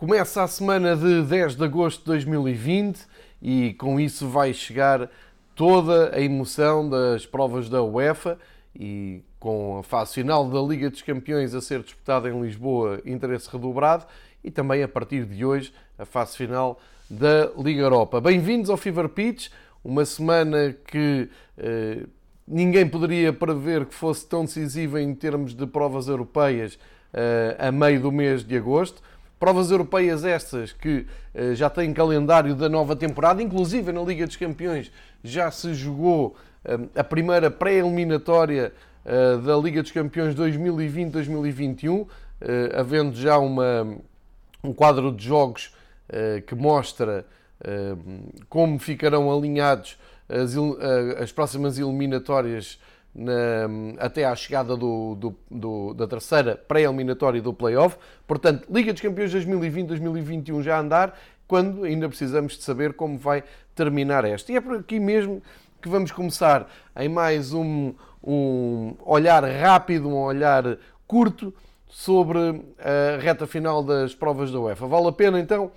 Começa a semana de 10 de agosto de 2020 e com isso vai chegar toda a emoção das provas da UEFA e com a fase final da Liga dos Campeões a ser disputada em Lisboa, interesse redobrado, e também a partir de hoje a fase final da Liga Europa. Bem-vindos ao Fever Pitch, uma semana que ninguém poderia prever que fosse tão decisiva em termos de provas europeias a meio do mês de agosto. Provas europeias estas que já têm calendário da nova temporada, inclusive na Liga dos Campeões já se jogou a primeira pré-eliminatória da Liga dos Campeões 2020-2021, havendo já um quadro de jogos que mostra como ficarão alinhados as próximas eliminatórias até à chegada da terceira pré-eliminatória do play-off. Portanto, Liga dos Campeões 2020-2021 já a andar, quando ainda precisamos de saber como vai terminar esta. E é por aqui mesmo que vamos começar em mais um olhar rápido, um olhar curto sobre a reta final das provas da UEFA. Vale a pena então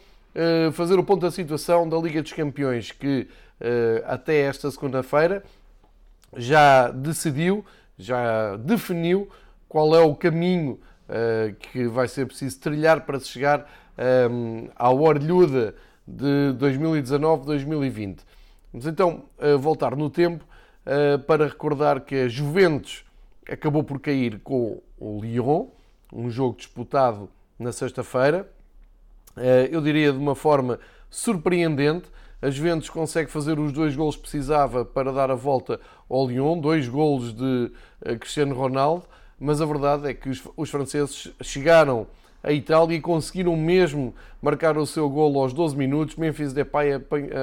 fazer o ponto da situação da Liga dos Campeões, que até esta segunda-feira já definiu qual é o caminho que vai ser preciso trilhar para se chegar à orelhuda de 2019-2020. Vamos então voltar no tempo para recordar que a Juventus acabou por cair com o Lyon, um jogo disputado na sexta-feira. Eu diria de uma forma surpreendente. A Juventus consegue fazer os 2 golos que precisava para dar a volta ao Lyon, 2 golos de Cristiano Ronaldo, mas a verdade é que os franceses chegaram à Itália e conseguiram mesmo marcar o seu golo aos 12 minutos. Memphis Depay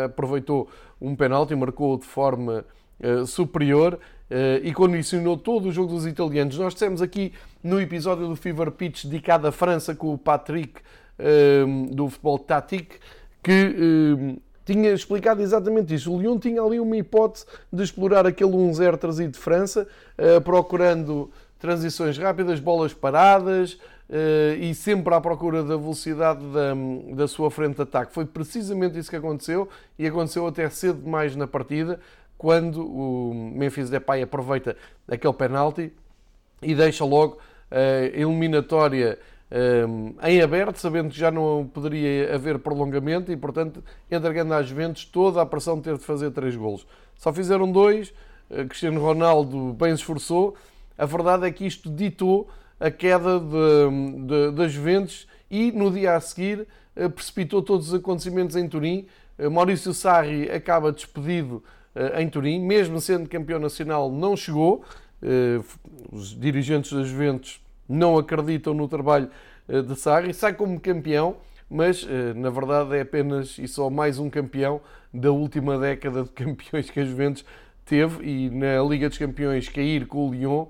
aproveitou um penalti, marcou de forma superior e condicionou todo o jogo dos italianos. Nós dissemos aqui no episódio do Fever Pitch dedicado à França com o Patrick do Futebol Tático, que tinha explicado exatamente isso. O Lyon tinha ali uma hipótese de explorar aquele 1-0 trazido de França, procurando transições rápidas, bolas paradas e sempre à procura da velocidade da sua frente de ataque. Foi precisamente isso que aconteceu, e aconteceu até cedo demais na partida, quando o Memphis Depay aproveita aquele penalti e deixa logo a eliminatória em aberto, sabendo que já não poderia haver prolongamento e, portanto, entregando à Juventus toda a pressão de ter de fazer 3 golos. Só fizeram 2, Cristiano Ronaldo bem se esforçou. A verdade é que isto ditou a queda da Juventus e, no dia a seguir, precipitou todos os acontecimentos em Turim. Maurizio Sarri acaba despedido em Turim, mesmo sendo campeão nacional não chegou. Os dirigentes da Juventus não acreditam no trabalho de Sarri, sai como campeão, mas na verdade é apenas e só mais um campeão da última década de campeões que a Juventus teve, e na Liga dos Campeões cair com o Lyon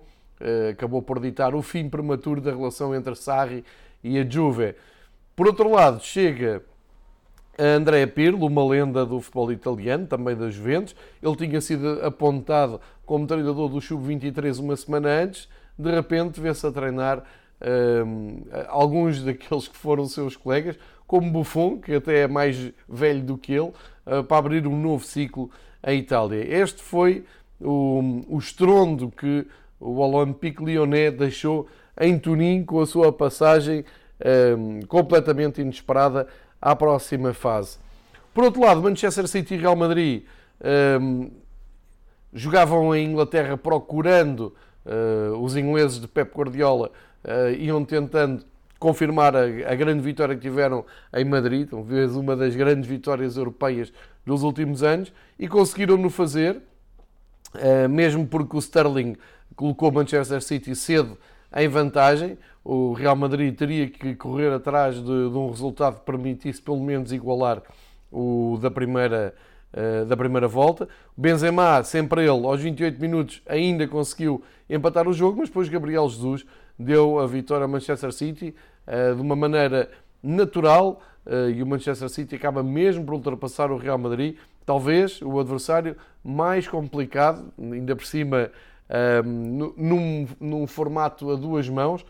acabou por ditar o fim prematuro da relação entre Sarri e a Juve. Por outro lado, chega a Andrea Pirlo, uma lenda do futebol italiano, também da Juventus. Ele tinha sido apontado como treinador do Sub-23 uma semana antes. De repente vê-se a treinar alguns daqueles que foram seus colegas, como Buffon, que até é mais velho do que ele, para abrir um novo ciclo em Itália. Este foi o estrondo que o Olympique Lyonnais deixou em Turim com a sua passagem completamente inesperada à próxima fase. Por outro lado, Manchester City e Real Madrid jogavam em Inglaterra procurando. Os ingleses de Pep Guardiola iam tentando confirmar a grande vitória que tiveram em Madrid, talvez uma das grandes vitórias europeias dos últimos anos, e conseguiram-no fazer, mesmo porque o Sterling colocou Manchester City cedo em vantagem. O Real Madrid teria que correr atrás de um resultado que permitisse pelo menos igualar o da primeira volta. O Benzema, sempre ele, aos 28 minutos, ainda conseguiu empatar o jogo, mas depois Gabriel Jesus deu a vitória ao Manchester City de uma maneira natural, e o Manchester City acaba mesmo por ultrapassar o Real Madrid, talvez o adversário mais complicado, ainda por cima num formato a 2 mãos,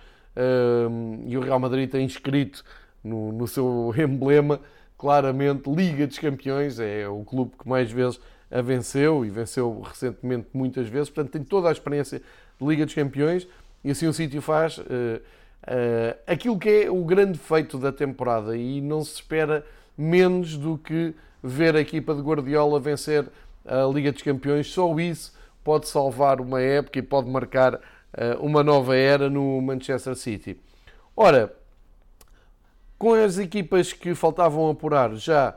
e o Real Madrid tem inscrito no seu emblema, claramente Liga dos Campeões, é o clube que mais vezes a venceu e venceu recentemente muitas vezes, portanto tem toda a experiência de Liga dos Campeões e assim o City faz aquilo que é o grande feito da temporada e não se espera menos do que ver a equipa de Guardiola vencer a Liga dos Campeões. Só isso pode salvar uma época e pode marcar uma nova era no Manchester City. Ora, com as equipas que faltavam apurar já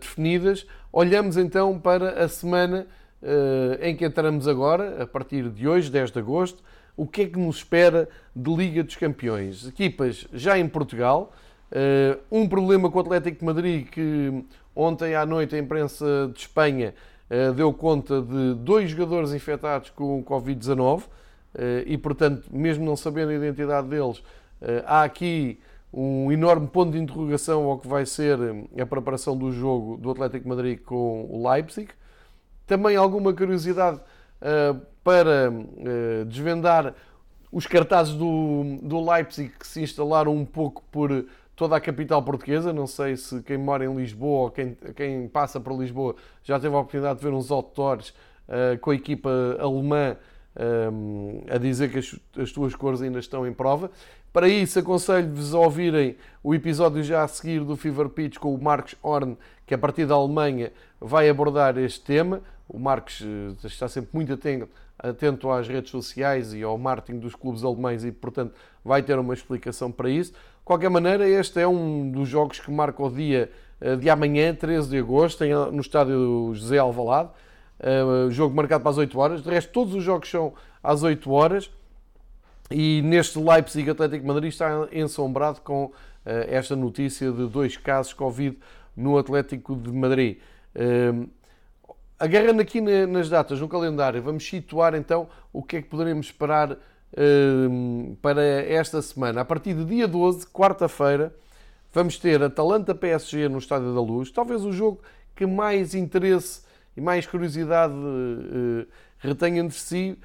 definidas, olhamos então para a semana em que entramos agora, a partir de hoje, 10 de agosto, o que é que nos espera de Liga dos Campeões. Equipas já em Portugal, um problema com o Atlético de Madrid, que ontem à noite a imprensa de Espanha deu conta de 2 jogadores infectados com o Covid-19 e, portanto, mesmo não sabendo a identidade deles, há aqui um enorme ponto de interrogação ao que vai ser a preparação do jogo do Atlético de Madrid com o Leipzig. Também alguma curiosidade para desvendar os cartazes do Leipzig, que se instalaram um pouco por toda a capital portuguesa. Não sei se quem mora em Lisboa ou quem passa para Lisboa já teve a oportunidade de ver uns outdoors com a equipa alemã a dizer que as tuas cores ainda estão em prova. Para isso, aconselho-vos a ouvirem o episódio já a seguir do Fever Pitch com o Marcos Horn, que a partir da Alemanha vai abordar este tema. O Marcos está sempre muito atento às redes sociais e ao marketing dos clubes alemães e, portanto, vai ter uma explicação para isso. De qualquer maneira, este é um dos jogos que marca o dia de amanhã, 13 de agosto, no estádio José Alvalade. Jogo marcado para as 8 horas. De resto, todos os jogos são às 8 horas. E neste Leipzig, Atlético de Madrid está ensombrado com esta notícia de 2 casos Covid no Atlético de Madrid. Agarrando aqui nas datas, no calendário, vamos situar então o que é que poderemos esperar para esta semana. A partir de dia 12, quarta-feira, vamos ter Atalanta-PSG no Estádio da Luz. Talvez o jogo que mais interesse e mais curiosidade retém entre si.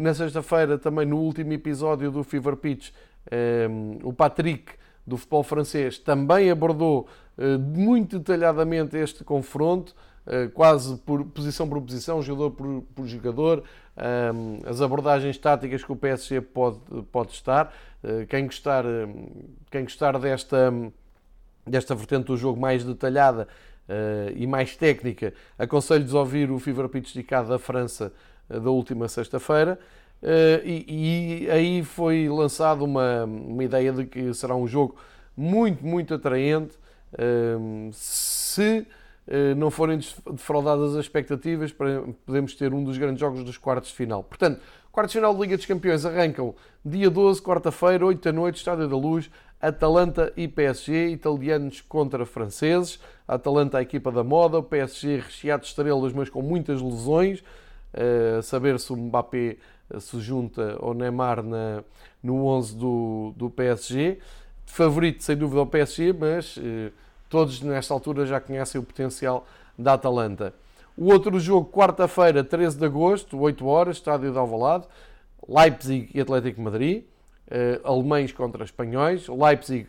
Na sexta-feira, também no último episódio do Fever Pitch, o Patrick, do futebol francês, também abordou muito detalhadamente este confronto, quase por posição por posição, jogador por jogador, as abordagens táticas que o PSG pode estar. Quem gostar desta vertente do jogo mais detalhada e mais técnica, aconselho-vos a ouvir o Fever Pitch dedicado à França da última sexta-feira, e aí foi lançada uma ideia de que será um jogo muito, muito atraente, se não forem defraudadas as expectativas, podemos ter um dos grandes jogos dos quartos de final. Portanto, quartos de final de Liga dos Campeões arrancam dia 12, quarta-feira, 8 da noite, Estádio da Luz, Atalanta e PSG, italianos contra franceses. A Atalanta, a equipa da moda, o PSG recheado de estrelas, mas com muitas lesões, a saber se o Mbappé se junta ao Neymar no 11 do PSG. Favorito, sem dúvida, ao PSG, mas todos nesta altura já conhecem o potencial da Atalanta. O outro jogo, quarta-feira, 13 de agosto, 8 horas, Estádio de Alvalade, Leipzig e Atlético de Madrid, alemães contra espanhóis. Leipzig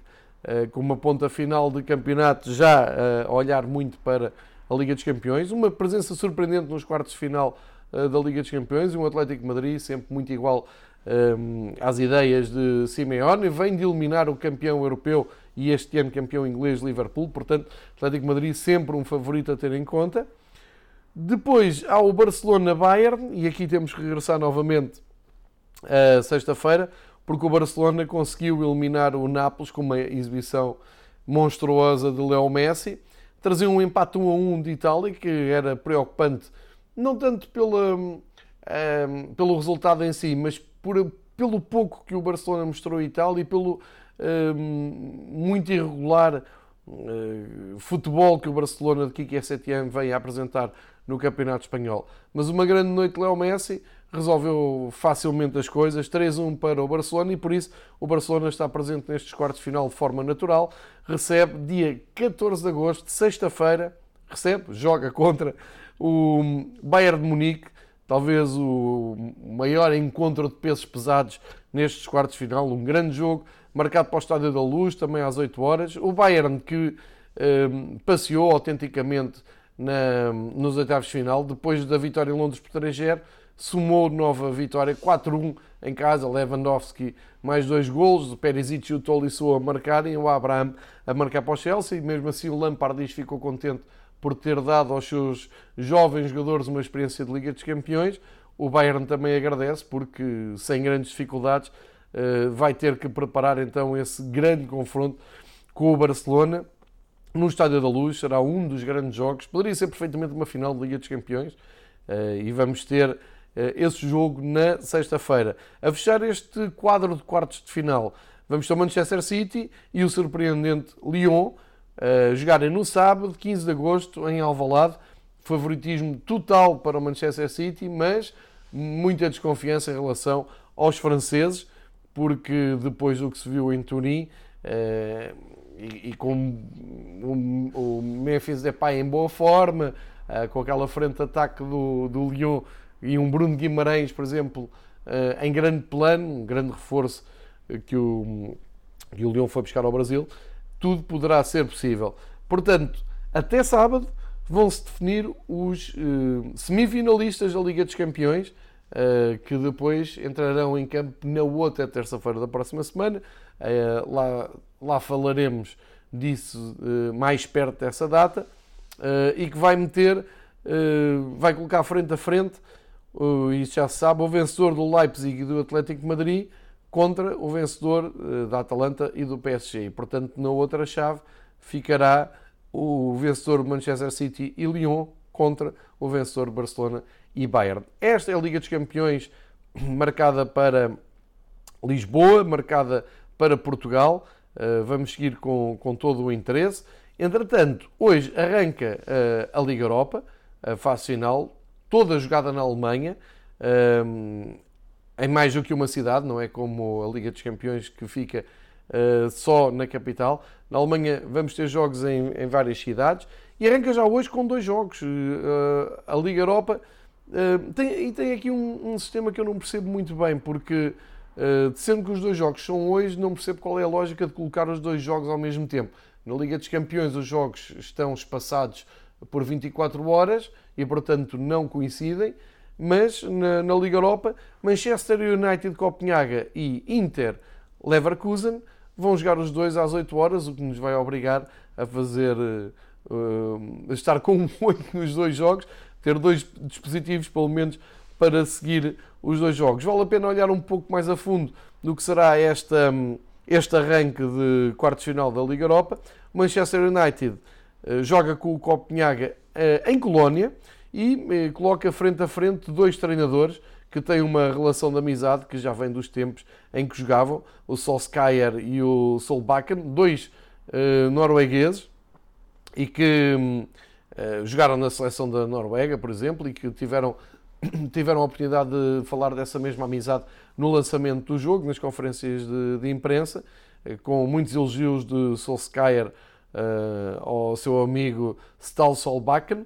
com uma ponta final de campeonato já a olhar muito para a Liga dos Campeões, uma presença surpreendente nos quartos de final da Liga dos Campeões, e um Atlético de Madrid sempre muito igual às ideias de Simeone, vem de eliminar o campeão europeu e este ano campeão inglês, Liverpool. Portanto, Atlético de Madrid sempre um favorito a ter em conta. Depois há o Barcelona-Bayern, e aqui temos que regressar novamente à sexta-feira, porque o Barcelona conseguiu eliminar o Nápoles com uma exibição monstruosa de Leo Messi, trazia um empate 1-1 de Itália, que era preocupante, não tanto pelo resultado em si, mas pelo pouco que o Barcelona mostrou à Itália e pelo muito irregular futebol que o Barcelona de Quique Setién vem a apresentar no Campeonato Espanhol. Mas uma grande noite de Leo Messi, resolveu facilmente as coisas, 3-1 para o Barcelona, e por isso o Barcelona está presente nestes quartos de final de forma natural. Recebe dia 14 de agosto, sexta-feira, joga contra o Bayern de Munique, talvez o maior encontro de pesos pesados nestes quartos de final, um grande jogo marcado para o Estádio da Luz, também às 8 horas. O Bayern, que passeou autenticamente nos oitavos de final, depois da vitória em Londres por 3-0, sumou nova vitória, 4-1 em casa, Lewandowski mais 2 golos, o Perisic e o Tolisso a marcarem, o Abraham a marcar para o Chelsea, e mesmo assim o Lampard ficou contente por ter dado aos seus jovens jogadores uma experiência de Liga dos Campeões. O Bayern também agradece, porque sem grandes dificuldades vai ter que preparar então esse grande confronto com o Barcelona no Estádio da Luz. Será um dos grandes jogos, poderia ser perfeitamente uma final de Liga dos Campeões, e vamos ter esse jogo na sexta-feira. A fechar este quadro de quartos de final, vamos ter o Manchester City e o surpreendente Lyon jogarem no sábado, 15 de agosto, em Alvalade. Favoritismo total para o Manchester City, mas muita desconfiança em relação aos franceses, porque depois do que se viu em Turim, e com o Memphis Depay em boa forma, com aquela frente de ataque do Lyon e um Bruno Guimarães, por exemplo, em grande plano, um grande reforço que o Lyon foi buscar ao Brasil, tudo poderá ser possível. Portanto, até sábado vão-se definir os semifinalistas da Liga dos Campeões, que depois entrarão em campo na outra terça-feira da próxima semana. Lá falaremos disso mais perto dessa data, e que vai colocar frente a frente, isso já se sabe, o vencedor do Leipzig e do Atlético de Madrid contra o vencedor da Atalanta e do PSG. Portanto, na outra chave ficará o vencedor Manchester City e Lyon contra o vencedor Barcelona e Bayern. Esta é a Liga dos Campeões, marcada para Lisboa, marcada para Portugal. Vamos seguir com todo o interesse. Entretanto, hoje arranca a Liga Europa, a fase final, toda jogada na Alemanha, em mais do que uma cidade, não é como a Liga dos Campeões que fica só na capital. Na Alemanha vamos ter jogos em várias cidades, e arranca já hoje com 2 jogos. A Liga Europa tem aqui um sistema que eu não percebo muito bem, porque sendo que os 2 jogos são hoje, não percebo qual é a lógica de colocar os 2 jogos ao mesmo tempo. Na Liga dos Campeões os jogos estão espaçados por 24 horas e, portanto, não coincidem, mas na Liga Europa, Manchester United, Copenhaga e Inter Leverkusen vão jogar os 2 às 8 horas, o que nos vai obrigar a fazer a estar com 8 nos 2 jogos, ter 2 dispositivos pelo menos para seguir os 2 jogos. Vale a pena olhar um pouco mais a fundo do que será este arranque de quartos de final da Liga Europa. Manchester United joga com o Copenhaga em Colónia e coloca frente a frente 2 treinadores que têm uma relação de amizade que já vem dos tempos em que jogavam, o Solskjaer e o Solbakken, 2 noruegueses, e que jogaram na seleção da Noruega, por exemplo, e que tiveram a oportunidade de falar dessa mesma amizade no lançamento do jogo, nas conferências de imprensa, com muitos elogios de Solskjaer ao seu amigo Stal Solbakken,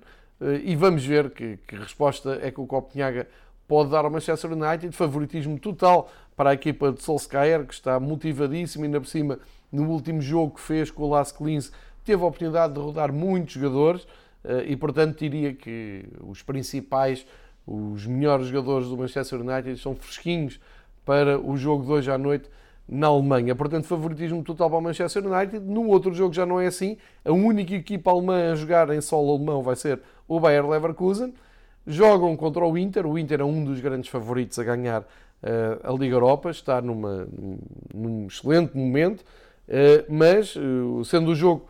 e vamos ver que resposta é que o Copenhaga pode dar ao Manchester United. Favoritismo total para a equipa de Solskjaer, que está motivadíssima, e ainda por cima, no último jogo que fez com o Lars Klins, teve a oportunidade de rodar muitos jogadores, e portanto diria que os melhores jogadores do Manchester United são fresquinhos para o jogo de hoje à noite na Alemanha. Portanto, favoritismo total para o Manchester United. No outro jogo já não é assim. A única equipa alemã a jogar em solo alemão vai ser o Bayern Leverkusen. Jogam contra o Inter. O Inter é um dos grandes favoritos a ganhar a Liga Europa. Está num excelente momento. Mas, sendo o jogo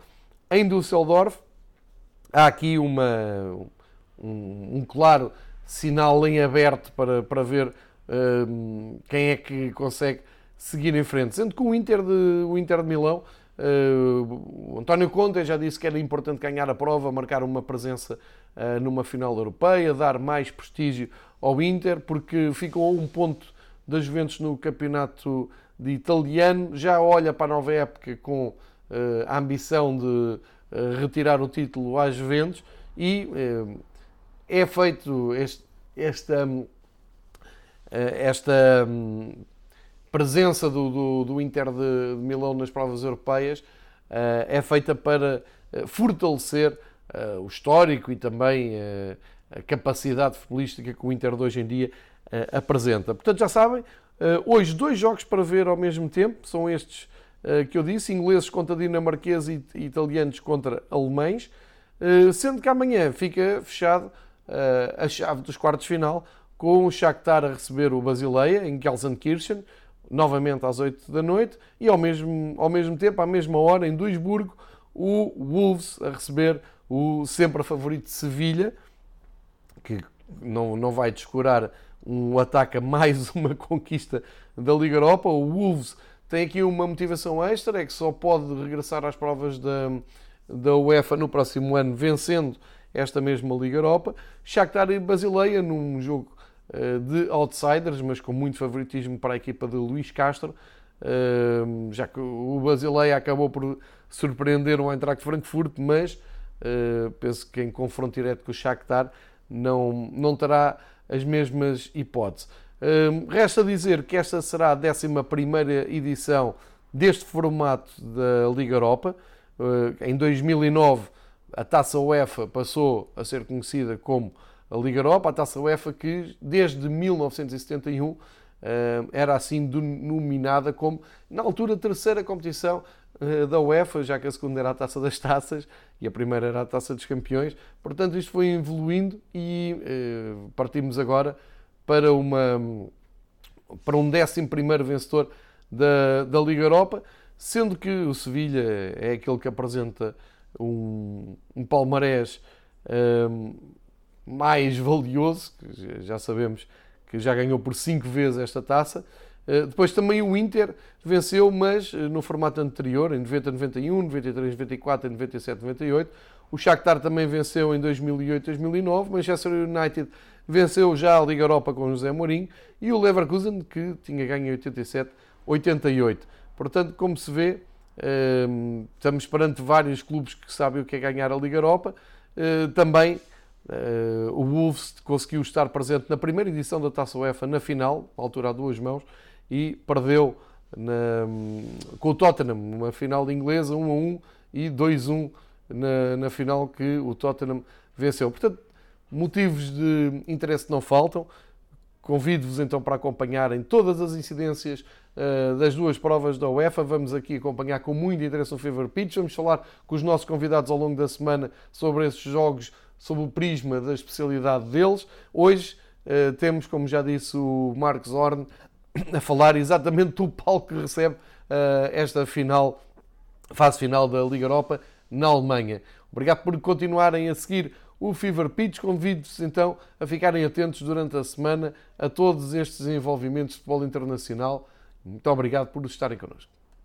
em Düsseldorf, há aqui um claro sinal em aberto para ver quem é que consegue seguir em frente. Sendo que o Inter de Milão, o António Conte já disse que era importante ganhar a prova, marcar uma presença numa final europeia, dar mais prestígio ao Inter, porque ficou a 1 ponto da Juventus no campeonato de italiano. Já olha para a nova época com a ambição de retirar o título à Juventus, e é feito esta presença do Inter de Milão nas provas europeias é feita para fortalecer o histórico e também a capacidade futebolística que o Inter de hoje em dia apresenta. Portanto, já sabem, hoje 2 jogos para ver ao mesmo tempo, são estes que eu disse, ingleses contra dinamarqueses e italianos contra alemães, sendo que amanhã fica fechado a chave dos quartos de final, com o Shakhtar a receber o Basileia, em Gelsenkirchen, novamente às 8 da noite, e ao mesmo tempo, à mesma hora, em Duisburgo, o Wolves a receber o sempre favorito de Sevilha, que não vai descurar um ataque a mais uma conquista da Liga Europa. O Wolves tem aqui uma motivação extra, é que só pode regressar às provas da UEFA no próximo ano, vencendo esta mesma Liga Europa. Shakhtar e Basileia, num jogo de outsiders, mas com muito favoritismo para a equipa de Luís Castro, já que o Basileia acabou por surpreender o Eintracht Frankfurt, mas penso que em confronto direto com o Shakhtar não terá as mesmas hipóteses. Resta dizer que esta será a 11ª edição deste formato da Liga Europa. Em 2009, a Taça UEFA passou a ser conhecida como a Liga Europa, a Taça UEFA que desde 1971 era assim denominada como, na altura, a 3ª competição da UEFA, já que a 2ª era a Taça das Taças e a 1ª era a Taça dos Campeões. Portanto, isto foi evoluindo e partimos agora para um 11º vencedor da Liga Europa, sendo que o Sevilha é aquele que apresenta um palmarés mais valioso, que já sabemos que já ganhou por 5 vezes esta taça. Depois também o Inter venceu, mas no formato anterior, em 90-91, 93-94 e 97-98. O Shakhtar também venceu em 2008-2009. Manchester United venceu já a Liga Europa com José Mourinho. E o Leverkusen, que tinha ganho em 87-88. Portanto, como se vê, estamos perante vários clubes que sabem o que é ganhar a Liga Europa. Também o Wolves conseguiu estar presente na 1ª edição da Taça UEFA na final, na altura a 2 mãos, e perdeu com o Tottenham uma final inglesa 1-1 e 2-1 na final que o Tottenham venceu. Portanto, motivos de interesse não faltam. Convido-vos então para acompanharem todas as incidências das 2 provas da UEFA. Vamos aqui acompanhar com muito interesse o Fever Pitch. Vamos falar com os nossos convidados ao longo da semana sobre esses jogos, sob o prisma da especialidade deles. Hoje temos, como já disse, o Marcos Horn a falar exatamente do palco que recebe esta fase final da Liga Europa na Alemanha. Obrigado por continuarem a seguir o Fever Pitch. Convido-vos então a ficarem atentos durante a semana a todos estes envolvimentos de futebol internacional. Muito obrigado por estarem connosco.